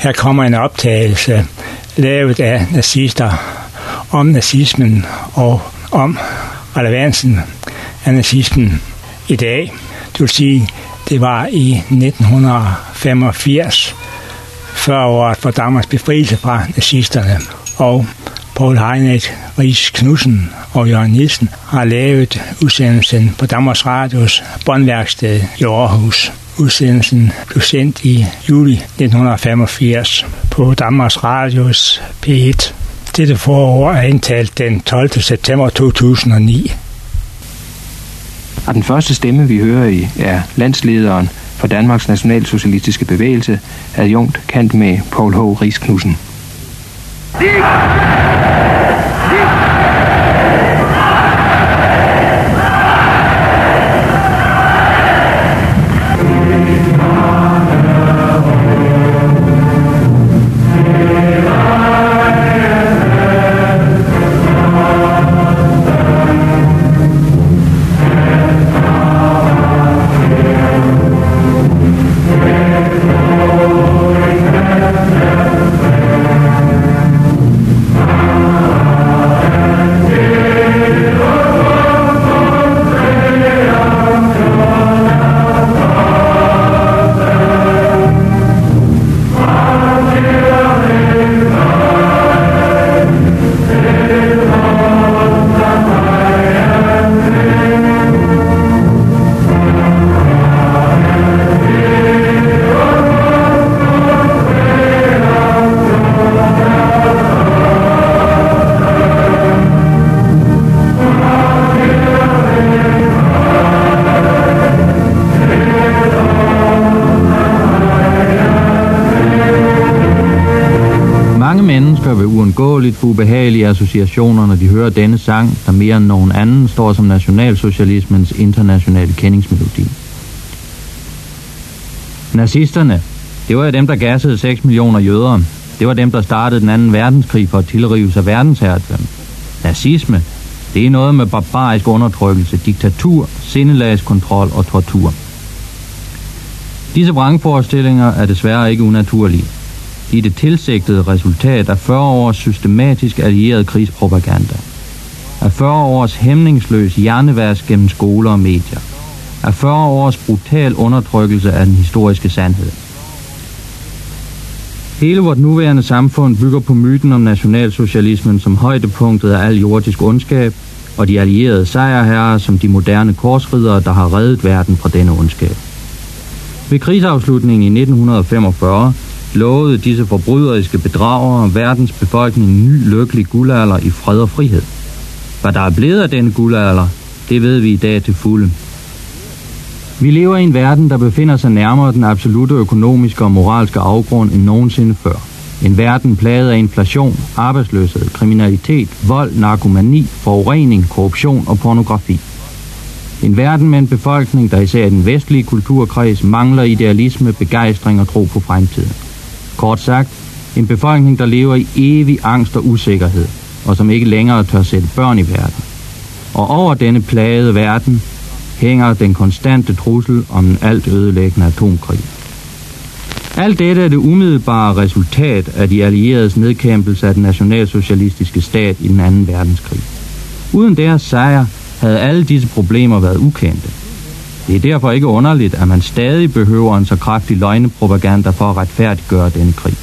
Her kommer en optagelse lavet af nazister om nazismen og om relevansen af nazismen i dag. Det vil sige, det var i 1985, 40 år for Danmarks befrielse fra nazisterne, og Povl H. Riis-Knudsen og Jørgen Nielsen har lavet udsendelsen på Danmarks Radios Båndværksted i Aarhus. Udsendelsen blev sendt i juli 1985 på Danmarks Radios P1. Dette forår er indtalt den 12. september 2009. Og den første stemme, vi hører i, er landslederen for Danmarks Nationalsocialistiske Bevægelse, adjunkt kendt med Povl H. Riis-Knudsen. For ubehagelige associationer, når de hører denne sang, der mere end nogen anden står som nationalsocialismens internationale kendingsmelodi. Nazisterne, det var jo dem, der gassede 6 millioner jøder. Det var dem, der startede den anden verdenskrig for at tilrive sig verdensherredømmen. Nazisme, det er noget med barbarisk undertrykkelse, diktatur, sindelagskontrol og tortur. Disse vrangforestillinger er desværre ikke unaturlige. De er det tilsigtede resultat af 40 års systematisk allieret krigspropaganda. Af 40 års hæmningsløs hjernevask gennem skoler og medier. Af 40 års brutal undertrykkelse af den historiske sandhed. Hele vort nuværende samfund bygger på myten om nationalsocialismen som højdepunktet af al jordisk ondskab, og de allierede sejrherrer som de moderne korsriddere, der har reddet verden fra denne ondskab. Ved krigsafslutningen i 1945 lovede disse forbryderiske bedragere verdens befolkning en ny lykkelig guldalder i fred og frihed. Hvad der er blevet af denne guldalder, det ved vi i dag til fulde. Vi lever i en verden, der befinder sig nærmere den absolute økonomiske og moralske afgrund end nogensinde før. En verden plaget af inflation, arbejdsløshed, kriminalitet, vold, narkomani, forurening, korruption og pornografi. En verden med en befolkning, der især i den vestlige kulturkreds mangler idealisme, begejstring og tro på fremtiden. Kort sagt, en befolkning, der lever i evig angst og usikkerhed, og som ikke længere tør sætte børn i verden. Og over denne plagede verden hænger den konstante trussel om en alt ødelæggende atomkrig. Alt dette er det umiddelbare resultat af de allieredes nedkæmpelse af den nationalsocialistiske stat i den anden verdenskrig. Uden deres sejr havde alle disse problemer været ukendte. Det er derfor ikke underligt, at man stadig behøver en så kraftig løgnepropaganda for at retfærdiggøre denne krig.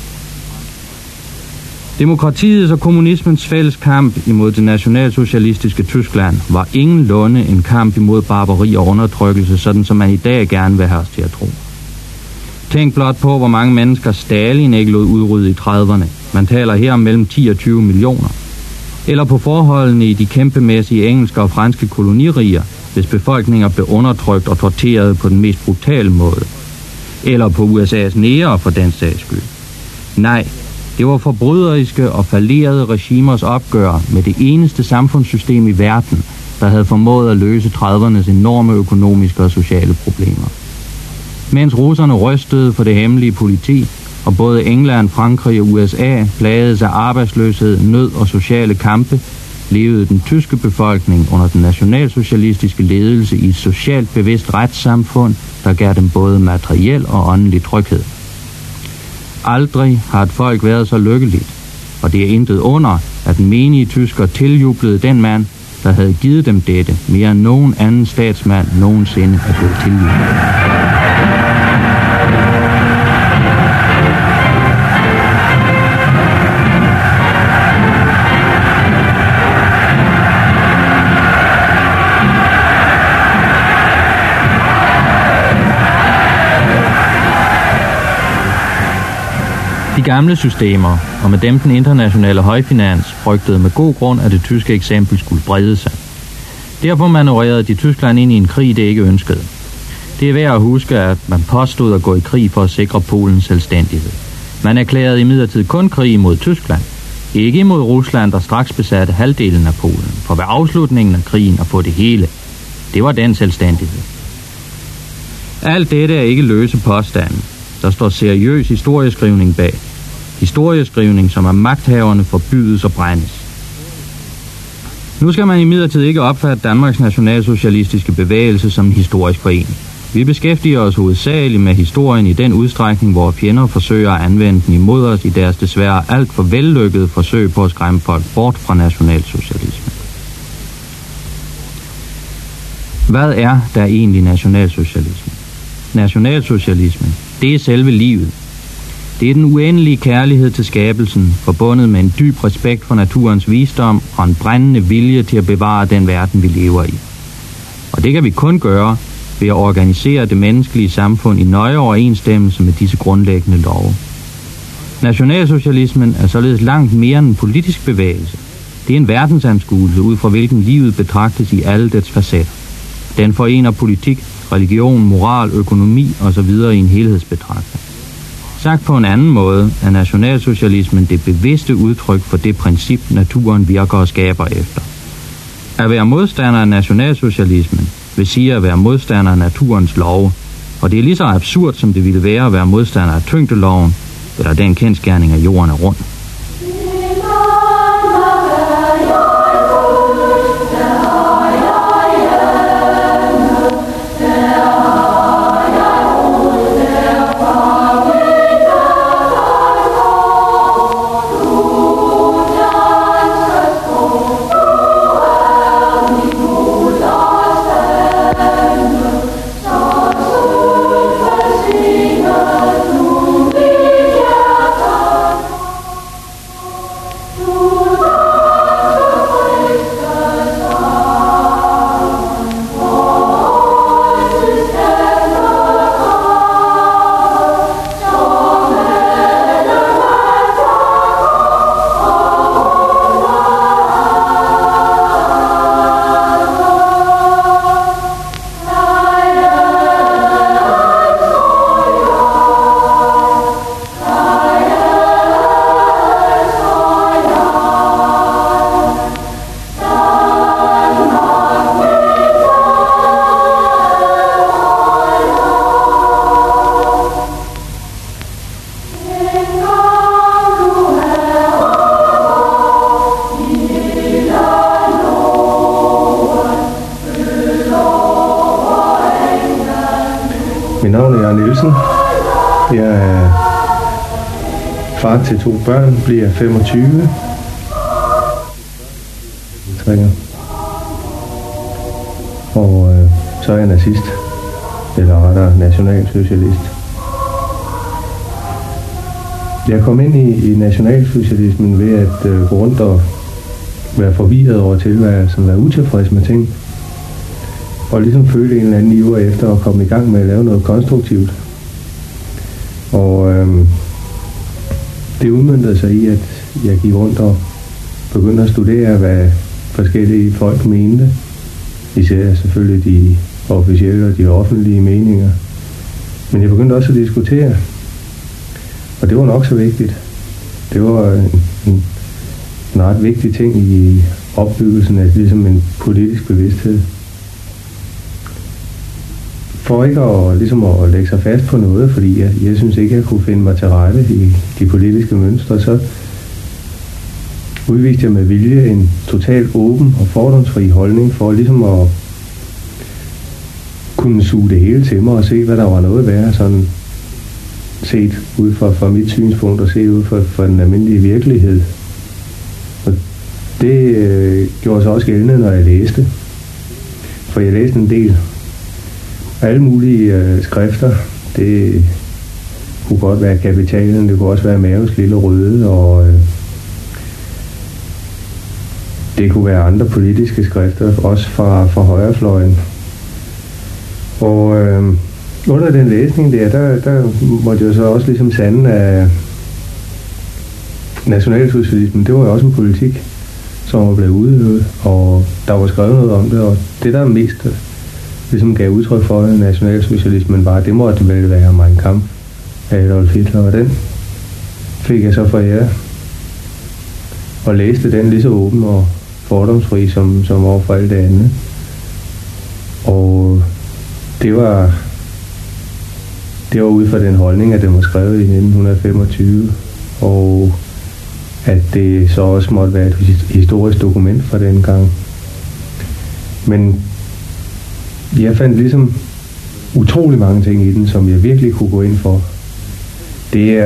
Demokratiets og kommunismens fælles kamp imod det nationalsocialistiske Tyskland var ingenlunde en kamp imod barbari og undertrykkelse, sådan som man i dag gerne vil have os til at tro. Tænk blot på, hvor mange mennesker Stalin ikke lod udrydde i 30'erne. Man taler her om mellem 10 og 20 millioner. Eller på forholdene i de kæmpemæssige engelske og franske koloniriger, hvis befolkninger blev undertrykt og torteret på den mest brutale måde. Eller på USA's nære for den sags skyld. Nej, det var forbryderiske og fallerede regimers opgør med det eneste samfundssystem i verden, der havde formået at løse 30'ernes enorme økonomiske og sociale problemer. Mens russerne rystede for det hemmelige politi, og både England, Frankrig og USA plagede sig arbejdsløshed, nød og sociale kampe, levede den tyske befolkning under den nationalsocialistiske ledelse i et socialt bevidst retssamfund, der gav dem både materiel og åndelig tryghed. Aldrig har et folk været så lykkeligt, og det er intet under, at den menige tysker tiljublede den mand, der havde givet dem dette, mere end nogen anden statsmand nogensinde er blevet tiljublet. De gamle systemer, og med dem den internationale højfinans, frygtede med god grund, at det tyske eksempel skulle brede sig. Derfor manøvrerede de Tyskland ind i en krig, det ikke ønskede. Det er værd at huske, at man påstod at gå i krig for at sikre Polens selvstændighed. Man erklærede imidlertid kun krig mod Tyskland, ikke imod Rusland, der straks besatte halvdelen af Polen, for ved afslutningen af krigen at få det hele. Det var den selvstændighed. Alt dette er ikke løse påstanden. Der står seriøs historieskrivning bag. Historieskrivning, som af magthaverne forbydes og brændes. Nu skal man imidlertid ikke opfatte Danmarks Nationalsocialistiske Bevægelse som en historisk forening. Vi beskæftiger os hovedsageligt med historien i den udstrækning, hvor fjender forsøger at anvende den imod os i deres desværre alt for vellykkede forsøg på at skræmme folk bort fra nationalsocialismen. Hvad er der egentlig nationalsocialisme? Nationalsocialismen, det er selve livet. Det er den uendelige kærlighed til skabelsen, forbundet med en dyb respekt for naturens visdom og en brændende vilje til at bevare den verden, vi lever i. Og det kan vi kun gøre ved at organisere det menneskelige samfund i nøje overensstemmelse med disse grundlæggende love. Nationalsocialismen er således langt mere end en politisk bevægelse. Det er en verdensanskuelse, ud fra hvilken livet betragtes i alle dets facetter. Den forener politik, religion, moral, økonomi osv. i en helhedsbetragtning. Sagt på en anden måde er nationalsocialismen det bevidste udtryk for det princip, naturen virker og skaber efter. At være modstander af nationalsocialismen vil sige at være modstander af naturens love, og det er lige så absurd, som det ville være at være modstander af tyngdeloven, eller den kendsgerning af jorden er rundt. Far til 2 børn, bliver 25. Trænger. Og så er jeg nazist. Eller rettere nationalsocialist. Jeg kom ind i nationalsocialismen ved at gå rundt og være forvirret over tilværelsen, være utilfreds med ting. Og ligesom følte en eller anden iver efter at komme i gang med at lave noget konstruktivt. Og det udmøntede sig i, at jeg gik rundt og begyndte at studere, hvad forskellige folk mente. Især selvfølgelig de officielle og de offentlige meninger. Men jeg begyndte også at diskutere. Og det var nok så vigtigt. Det var en ret vigtig ting i opbyggelsen af ligesom en politisk bevidsthed. For ikke at, ligesom at lægge sig fast på noget, fordi jeg synes ikke, jeg kunne finde mig til rette i de politiske mønstre, så udviste jeg med vilje en totalt åben og fordomsfri holdning for ligesom at kunne suge det hele til mig og se, hvad der var noget værre sådan set ud fra mit synspunkt og set ud fra den almindelige virkelighed. Og det gjorde sig også gældende, når jeg læste. For jeg læste en del alle mulige skrifter. Det kunne godt være Kapitalen, det kunne også være Maves Lille Røde, og det kunne være andre politiske skrifter, også fra højrefløjen. Og under den læsning der måtte jeg så også ligesom sande, at nationalsocialismen, det var jo også en politik, som var blevet udøvet, og der var skrevet noget om det, og det der mest ligesom gav udtryk for, at nationalsocialismen var, det måtte vel være Mein Kampf af Adolf Hitler, og den fik jeg så foræret og læste den lige så åben og fordomsfri som overfor alt det andet. Og det var ud fra den holdning, at den var skrevet i 1925, og at det så også måtte være et historisk dokument fra dengang. Men jeg fandt ligesom utrolig mange ting i den, som jeg virkelig kunne gå ind for. Det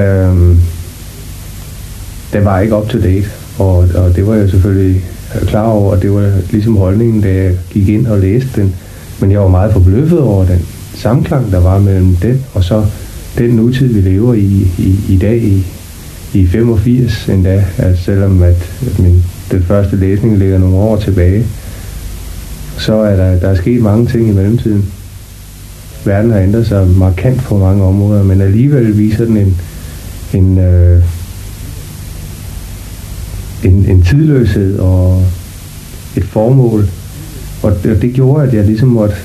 var ikke up to date, og det var jeg selvfølgelig klar over, og det var ligesom holdningen, da jeg gik ind og læste den. Men jeg var meget forbløffet over den samklang, der var mellem den og så den nutid, vi lever i dag i 85 endda, altså selvom at den første læsning ligger nogle år tilbage, så er der er sket mange ting i mellemtiden. Verden har ændret sig markant på mange områder, men alligevel viser den en tidløshed og et formål, og det gjorde, at jeg ligesom måtte,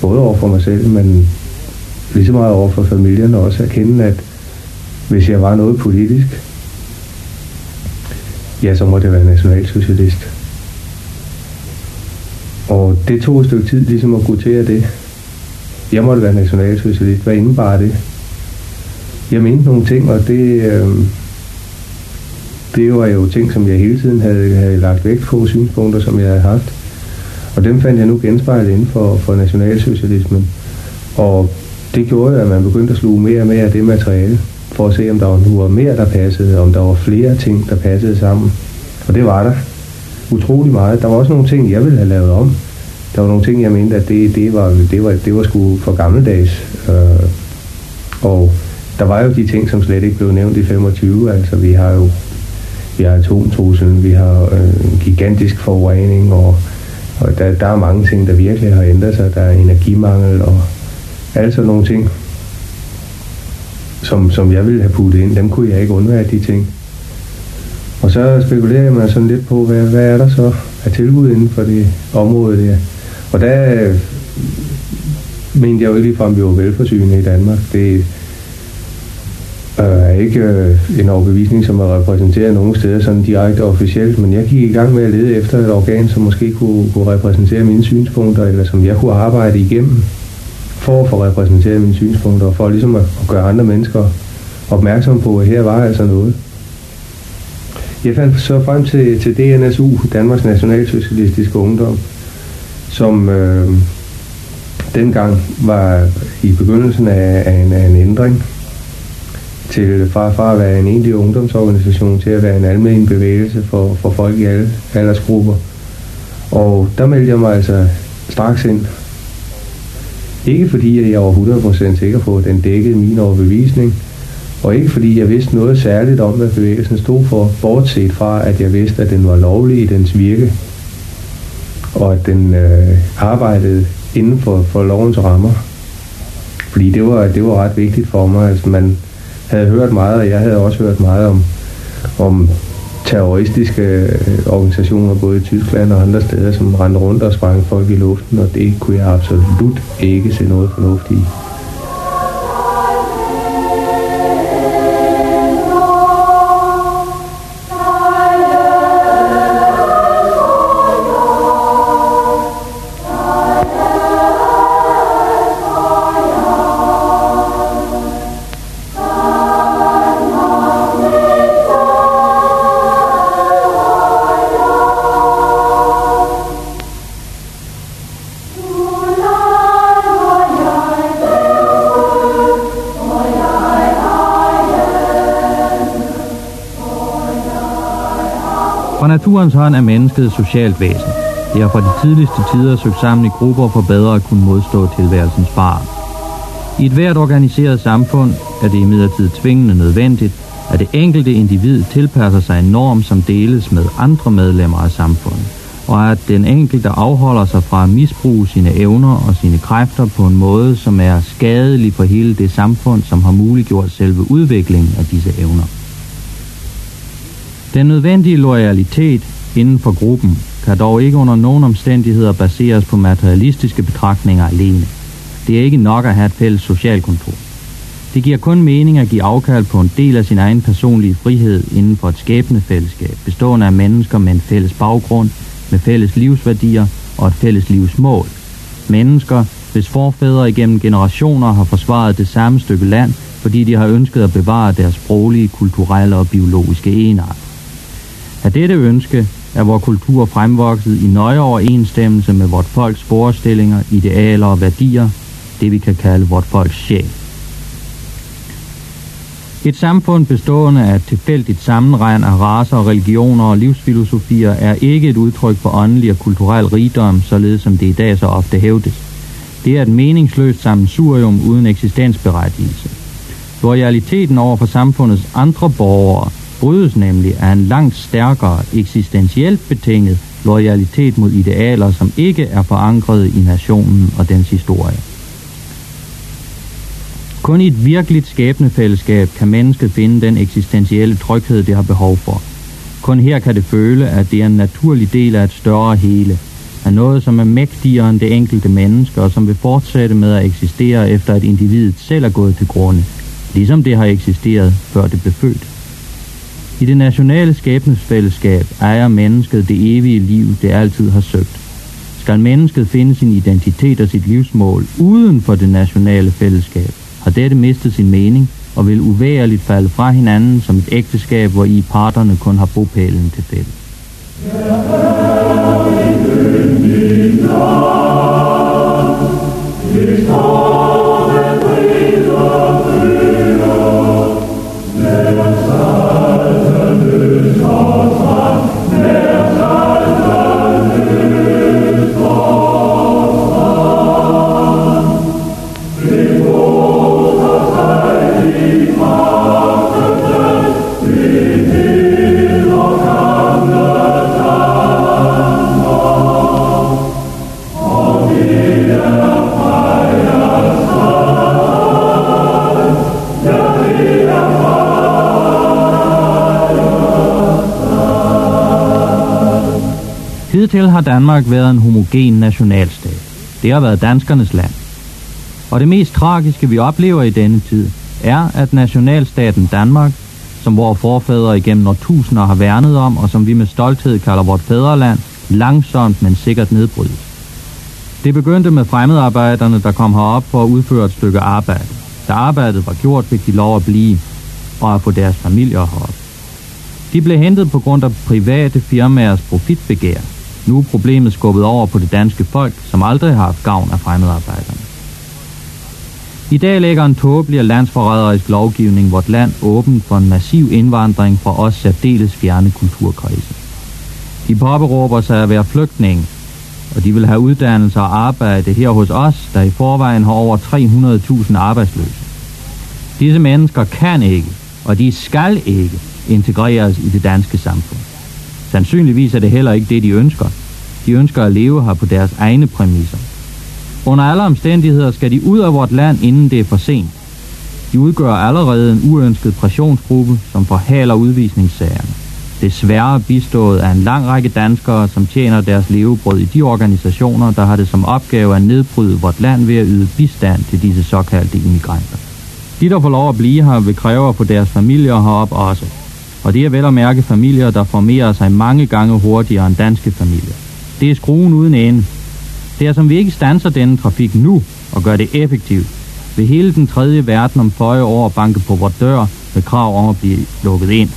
både over for mig selv, men lige så meget over for familien også, erkende, at hvis jeg var noget politisk, ja, så måtte jeg være nationalsocialist. Og det tog et stykke tid ligesom at guttere det. Jeg måtte være nationalsocialist. Hvad indebar det? Jeg mente nogle ting, og det var jo ting, som jeg hele tiden havde lagt vægt på, synspunkter, som jeg havde haft. Og dem fandt jeg nu genspejlet inden for nationalsocialismen. Og det gjorde, at man begyndte at sluge mere og mere af det materiale, for at se, om der nu var mere, der passede, om der var flere ting, der passede sammen. Og det var der utrolig meget. Der var også nogle ting, jeg ville have lavet om. Der var nogle ting, jeg mente, at det var sgu for gammeldags. Og der var jo de ting, som slet ikke blev nævnt i 25. Altså, vi har atomtruslen, vi har gigantisk forurening, og der er mange ting, der virkelig har ændret sig. Der er energimangel og alle sådan nogle ting, som jeg ville have puttet ind. Dem kunne jeg ikke undvære, de ting. Og så spekulerer man sådan lidt på, hvad er der så af tilbud inden for det område der. Og der mente jeg jo ikke ligefrem, at vi var velforsynede i Danmark. Det er ikke en overbevisning, som er repræsenteret nogle steder sådan direkte officielt, men jeg gik i gang med at lede efter et organ, som måske kunne repræsentere mine synspunkter, eller som jeg kunne arbejde igennem for at få repræsenteret mine synspunkter, og for ligesom at gøre andre mennesker opmærksom på, at her var altså noget. Jeg fandt så frem til DNSU, Danmarks Nationalsocialistiske Ungdom, som dengang var i begyndelsen af en ændring fra at være en egentlig ungdomsorganisation til at være en almen bevægelse for folk i alle aldersgrupper. Og der meldte jeg mig altså straks ind. Ikke fordi jeg var 100% sikker på, at den dækkede min overbevisning, og ikke fordi jeg vidste noget særligt om, hvad bevægelsen stod for, bortset fra, at jeg vidste, at den var lovlig i dens virke, og at den arbejdede inden for lovens rammer. Fordi det var ret vigtigt for mig. Altså, man havde hørt meget, og jeg havde også hørt meget om terroristiske organisationer, både i Tyskland og andre steder, som rendte rundt og sprang folk i luften, og det kunne jeg absolut ikke se noget fornuftigt i. Fra naturens hånd er mennesket et socialt væsen. Det har fra de tidligste tider søgt sammen i grupper for bedre at kunne modstå tilværelsens fare. I et hvert organiseret samfund er det imidlertid tvingende nødvendigt, at det enkelte individ tilpasser sig en norm, som deles med andre medlemmer af samfundet, og at den enkelte afholder sig fra at misbruge sine evner og sine kræfter på en måde, som er skadelig for hele det samfund, som har muliggjort selve udviklingen af disse evner. Den nødvendige loyalitet inden for gruppen kan dog ikke under nogen omstændigheder baseres på materialistiske betragtninger alene. Det er ikke nok at have et fælles socialkontor. Det giver kun mening at give afkald på en del af sin egen personlige frihed inden for et skæbnefællesskab, bestående af mennesker med en fælles baggrund, med fælles livsværdier og et fælles livsmål. Mennesker, hvis forfædre igennem generationer har forsvaret det samme stykke land, fordi de har ønsket at bevare deres sproglige, kulturelle og biologiske egenart. Af dette ønske er vores kultur fremvokset i nøje overensstemmelse med vort folks forestillinger, idealer og værdier, det vi kan kalde vort folks sjæl. Et samfund bestående af et tilfældigt sammenregn af racer, religioner og livsfilosofier er ikke et udtryk for åndelig og kulturel rigdom, således som det i dag så ofte hævdes. Det er et meningsløst sammensurium uden eksistensberettigelse. Loyaliteten over for samfundets andre borgere brydes nemlig af en langt stærkere, eksistentielt betinget loyalitet mod idealer, som ikke er forankret i nationen og dens historie. Kun i et virkeligt skæbnefællesskab kan mennesket finde den eksistentielle tryghed, det har behov for. Kun her kan det føle, at det er en naturlig del af et større hele, af noget, som er mægtigere end det enkelte menneske, og som vil fortsætte med at eksistere, efter at individet selv er gået til grunde, ligesom det har eksisteret, før det blev født. I det nationale skæbnefællesskab ejer mennesket det evige liv, det altid har søgt. Skal mennesket finde sin identitet og sit livsmål uden for det nationale fællesskab, har dette mistet sin mening og vil uvægerligt falde fra hinanden som et ægteskab, hvor i parterne kun har bopælen til fælles. Hidtil har Danmark været en homogen nationalstat. Det har været danskernes land. Og det mest tragiske, vi oplever i denne tid, er, at nationalstaten Danmark, som vores forfædre igennem årtusinder har værnet om, og som vi med stolthed kalder vort fædreland, langsomt, men sikkert nedbrydes. Det begyndte med fremmedarbejderne, der kom herop for at udføre et stykke arbejde. Da arbejdet var gjort, fik de lov at blive og at få deres familier herop. De blev hentet på grund af private firmaers profitbegær. Nu er problemet skubbet over på det danske folk, som aldrig har haft gavn af fremmedarbejderne. I dag lægger en tåbelig og landsforræderisk lovgivning vort land åbent for en massiv indvandring fra os særdeles fjerne kulturkredse. De påberåber sig at være flygtninge, og de vil have uddannelse og arbejde her hos os, der i forvejen har over 300.000 arbejdsløse. Disse mennesker kan ikke, og de skal ikke, integreres i det danske samfund. Sandsynligvis er det heller ikke det, de ønsker. De ønsker at leve her på deres egne præmisser. Under alle omstændigheder skal de ud af vort land, inden det er for sent. De udgør allerede en uønsket pressionsgruppe, som forhaler udvisningssagerne. Desværre bistået af en lang række danskere, som tjener deres levebrød i de organisationer, der har det som opgave at nedbryde vort land ved at yde bistand til disse såkaldte immigranter. De, der får lov at blive her, vil kræve at få deres familier herop også. Og det er vel at mærke familier, der formerer sig mange gange hurtigere end danske familier. Det er skruen uden ende. Det er som vi ikke standser denne trafik nu og gør det effektivt, vil hele den tredje verden om føje år banke på vores dør med krav om at blive lukket ind.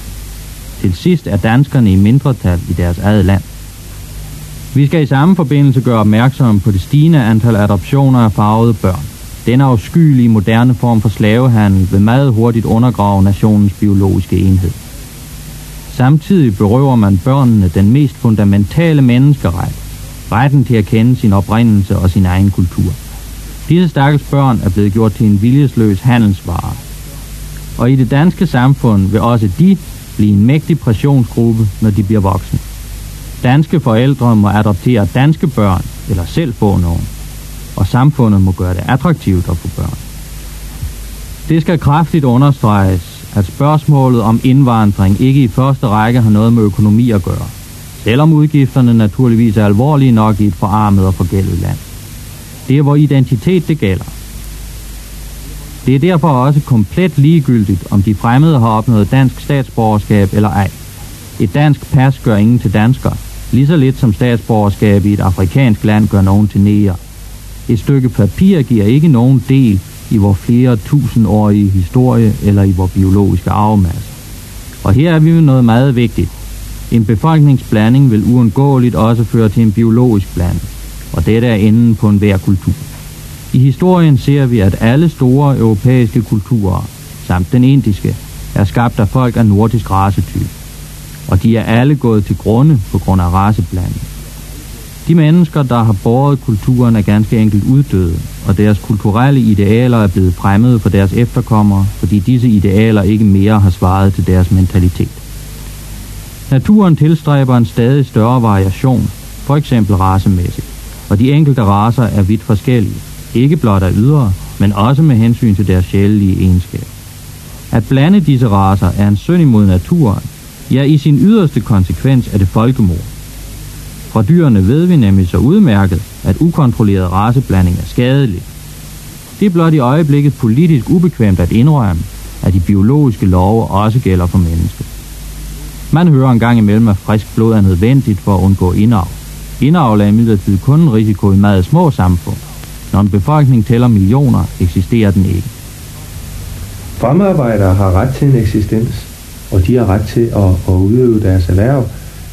Til sidst er danskerne i mindretal i deres eget land. Vi skal i samme forbindelse gøre opmærksom på det stigende antal adoptioner af farvede børn. Denne afskyelige moderne form for slavehandel vil meget hurtigt undergrave nationens biologiske enhed. Samtidig berøver man børnene den mest fundamentale menneskeret, retten til at kende sin oprindelse og sin egen kultur. Disse stakkels børn er blevet gjort til en viljesløs handelsvare. Og i det danske samfund vil også de blive en mægtig pressionsgruppe, når de bliver voksne. Danske forældre må adoptere danske børn, eller selv få nogen. Og samfundet må gøre det attraktivt at få børn. Det skal kraftigt understreges, at spørgsmålet om indvandring ikke i første række har noget med økonomi at gøre, selvom udgifterne naturligvis er alvorlige nok i et forarmet og forgældet land. Det er vor identitet, det gælder. Det er derfor også komplet ligegyldigt, om de fremmede har opnået dansk statsborgerskab eller ej. Et dansk pas gør ingen til dansker, lige så lidt som statsborgerskab i et afrikansk land gør nogen til neger. Et stykke papir giver ikke nogen del i vor flere tusindårige historie eller i vor biologiske arvemasse. Og her er vi jo noget meget vigtigt. En befolkningsblanding vil uundgåeligt også føre til en biologisk blanding, og dette er enden på enhver kultur. I historien ser vi, at alle store europæiske kulturer, samt den indiske, er skabt af folk af nordisk racetype, og de er alle gået til grunde på grund af raceblanding. De mennesker, der har båret kulturen, er ganske enkelt uddøde, og deres kulturelle idealer er blevet fremmede for deres efterkommere, fordi disse idealer ikke mere har svaret til deres mentalitet. Naturen tilstræber en stadig større variation, for eksempel racemæssigt, og de enkelte racer er vidt forskellige, ikke blot af ydre, men også med hensyn til deres sjælelige egenskaber. At blande disse racer er en synd imod naturen, ja i sin yderste konsekvens er det folkemord. Fra dyrene ved vi nemlig så udmærket, at ukontrolleret raceblanding er skadelig. Det er blot i øjeblikket politisk ubekvemt at indrømme, at de biologiske love også gælder for mennesker. Man hører engang imellem, at frisk blod er nødvendigt for at undgå indavl. Indavl er imidlertid kun en risiko i meget små samfund. Når en befolkning tæller millioner, eksisterer den ikke. Fremmedarbejdere har ret til en eksistens, og de har ret til at udøve deres erhverv,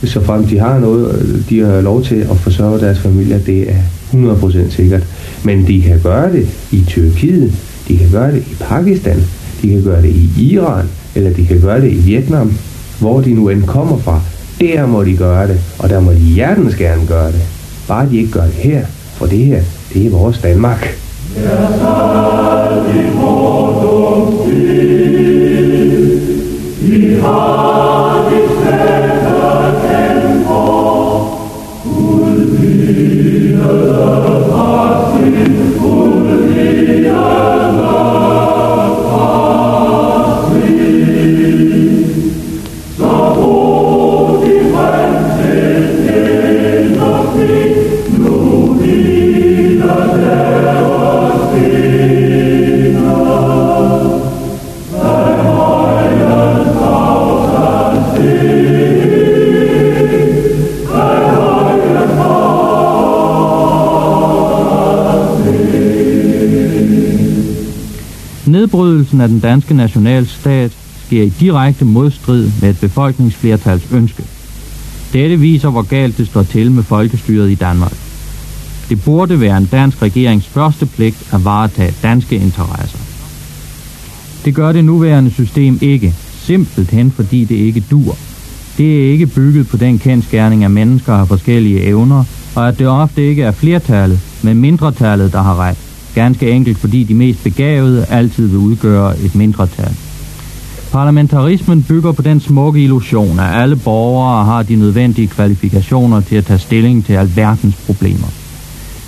så frem de har noget, de har lov til at forsørge deres familier, det er 100% sikkert. Men de kan gøre det i Tyrkiet, de kan gøre det i Pakistan, de kan gøre det i Iran, eller de kan gøre det i Vietnam, hvor de nu end kommer fra. Der må de gøre det, og der må de hjertens gerne gøre det. Bare de ikke gør det her, for det her, det er vores Danmark. Nedbrydelsen af den danske nationalstat sker i direkte modstrid med et befolkningsflertals ønske. Dette viser, hvor galt det står til med folkestyret i Danmark. Det burde være en dansk regerings første pligt at varetage danske interesser. Det gør det nuværende system ikke, simpelthen fordi det ikke dur. Det er ikke bygget på den kendsgerning, at mennesker har forskellige evner, og at det ofte ikke er flertallet, men mindretallet, der har ret. Ganske enkelt fordi de mest begavede altid vil udgøre et mindretal. Parlamentarismen bygger på den smukke illusion, at alle borgere har de nødvendige kvalifikationer til at tage stilling til alverdens problemer.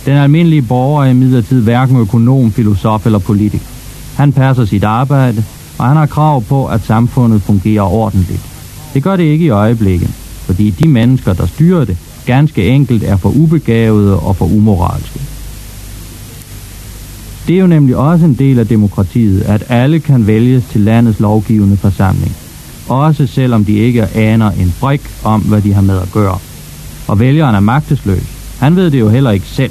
Den almindelige borger er imidlertid hverken økonom, filosof eller politiker. Han passer sit arbejde, og han har krav på, at samfundet fungerer ordentligt. Det gør det ikke i øjeblikket, fordi de mennesker, der styrer det, ganske enkelt er for ubegavede og for umoralske. Det er jo nemlig også en del af demokratiet, at alle kan vælges til landets lovgivende forsamling, også selvom de ikke aner en brik om, hvad de har med at gøre. Og vælgeren er magtesløs. Han ved det jo heller ikke selv.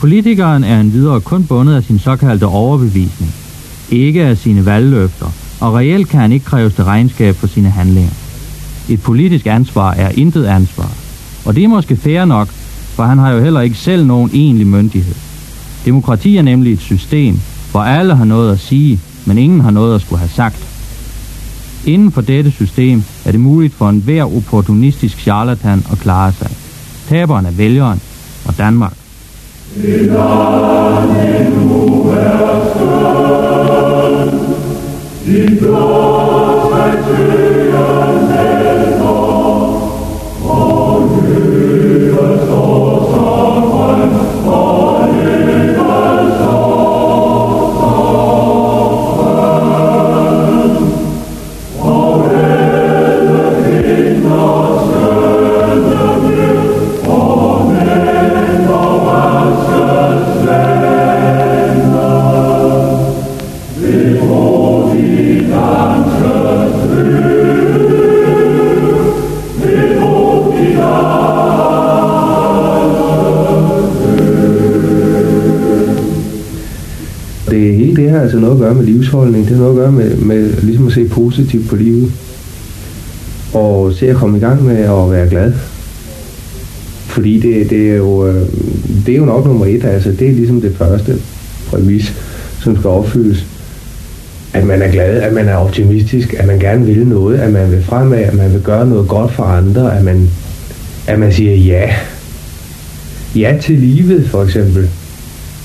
Politikeren er endvidere kun bundet af sin såkaldte overbevisning, ikke af sine valgløfter, og reelt kan han ikke kræves til regnskab for sine handlinger. Et politisk ansvar er intet ansvar, og det er måske fair nok, for han har jo heller ikke selv nogen egentlig myndighed. Demokrati er nemlig et system, hvor alle har noget at sige, men ingen har noget at skulle have sagt. Inden for dette system er det muligt for enhver opportunistisk charlatan at klare sig. Taberen er vælgeren og Danmark. Altså noget at gøre med livsholdning, det har noget at gøre med ligesom at se positivt på livet og se at komme i gang med at være glad, fordi det er jo nok nummer et, altså det er ligesom det første præmis, som skal opfyldes, at man er glad, at man er optimistisk, at man gerne vil noget, at man vil fremad, at man vil gøre noget godt for andre, at man siger ja til livet for eksempel.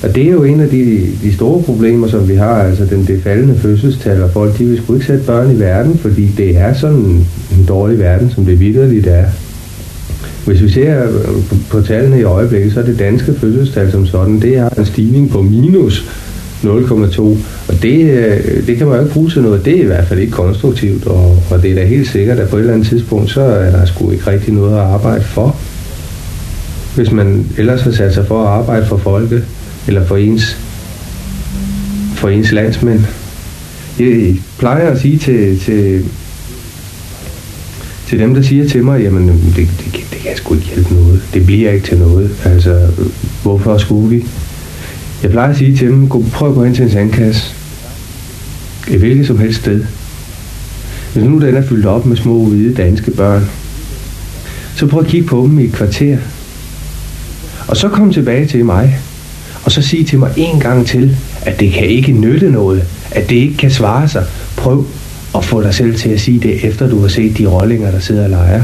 Og det er jo en af de store problemer, som vi har, altså det faldende fødselstal, og folk, de vil sgu ikke sætte børn i verden, fordi det er sådan en dårlig verden, som det vitterligt er. Hvis vi ser på tallene i øjeblikket, så er det danske fødselstal som sådan, det har en stigning på minus 0,2, og det kan man jo ikke bruge til noget. Det er i hvert fald ikke konstruktivt, og det er da helt sikkert, at på et eller andet tidspunkt, så er der sgu ikke rigtig noget at arbejde for, hvis man ellers har sat sig for at arbejde for folket, eller for ens landsmænd. Jeg plejer at sige til dem, der siger til mig, jamen det kan sgu ikke hjælpe noget. Det bliver ikke til noget. Altså, hvorfor skulle vi? Jeg plejer at sige til dem, prøv at gå hen til en sandkasse. I hvilket som helst sted. Hvis nu den er fyldt op med små, hvide danske børn, så prøv at kigge på dem i et kvarter. Og så kom tilbage til mig. Og så sig til mig en gang til, at det kan ikke nytte noget, at det ikke kan svare sig. Prøv at få dig selv til at sige det, efter du har set de rollinger, der sidder og leger.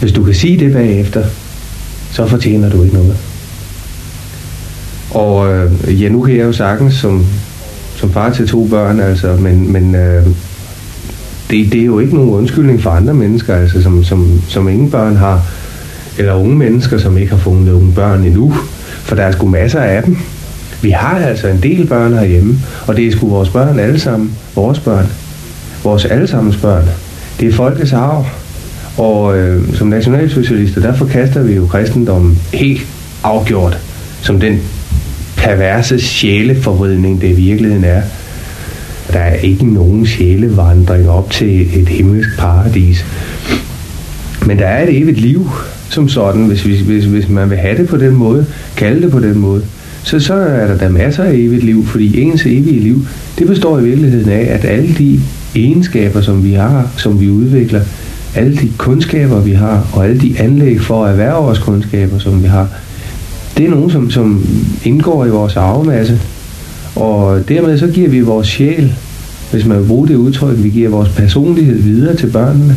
Hvis du kan sige det bagefter, så fortjener du ikke noget. Og nu kan jeg jo sagtens som far til to børn, altså, men det er jo ikke nogen undskyldning for andre mennesker, altså, som ingen børn har, eller unge mennesker, som ikke har fundet unge børn endnu. For der er sgu masser af dem. Vi har altså en del børn herhjemme, og det er sgu vores børn alle sammen. Vores børn. Vores allesammens børn. Det er folkets arv. Og som nationalsocialister, der forkaster vi jo kristendommen helt afgjort. Som den perverse sjæleforvridning, det i virkeligheden er. Der er ikke nogen sjælevandring op til et himmelsk paradis. Men der er et evigt liv. Som sådan, hvis man vil have det på den måde, kalde det på den måde, så er der masser af evigt liv, fordi ens evige liv, det består i virkeligheden af, at alle de egenskaber, som vi har, som vi udvikler, alle de kundskaber, vi har, og alle de anlæg for at erhverve vores kundskaber, som vi har, det er nogen, som indgår i vores arvemasse, og dermed så giver vi vores sjæl, hvis man vil bruge det udtryk, vi giver vores personlighed videre til børnene.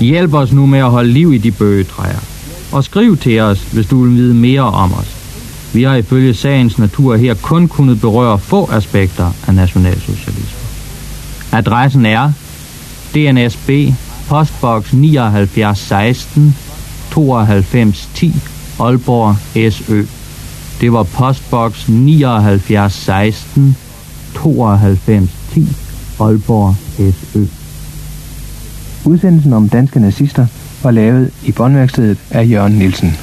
Hjælp os nu med at holde liv i de bøgetræer, og skriv til os, hvis du vil vide mere om os. Vi har ifølge sagens natur her kun kunnet berøre få aspekter af nationalsocialisme. Adressen er DNSB, postboks 7916, 9210, Aalborg, SØ. Det var postboks 7916, 9210 Aalborg SØ. Udsendelsen om danske nazister var lavet i Båndværkstedet af Jørgen Nielsen.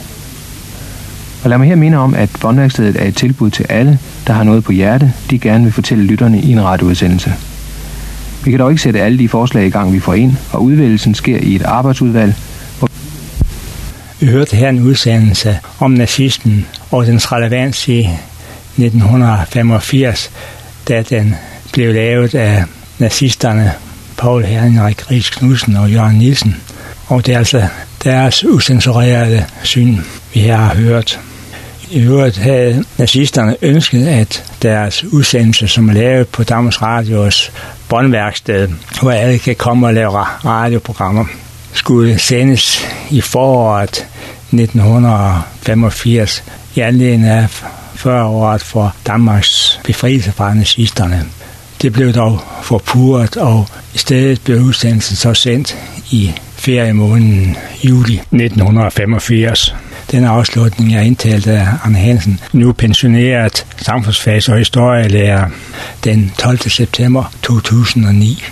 Og lad mig her minde om, at Båndværkstedet er et tilbud til alle, der har noget på hjerte, de gerne vil fortælle lytterne i en radioudsendelse. Vi kan dog ikke sætte alle de forslag i gang, vi får ind, og udvælgelsen sker i et arbejdsudvalg. Vi hørte her en udsendelse om nazismen og dens relevans i 1985, da den blev lavet af nazisterne Povl H. Riis-Knudsen og Jørgen Nielsen. Og det er altså deres usensurerede syn, vi her har hørt. I øvrigt havde nazisterne ønsket, at deres udsendelse, som er lavet på Danmarks Radios Båndværksted, hvor alle kan komme og lave radioprogrammer, skulle sendes i foråret 1985 i anledning af 40-året for Danmarks befrielse fra nazisterne. Det blev dog forpurret, og i stedet blev udsendelsen så sendt i feriemåneden juli 1985. Denne afslutning er indtalt af Arne Hansen, nu pensioneret samfundsfags- og historielærer den 12. september 2009.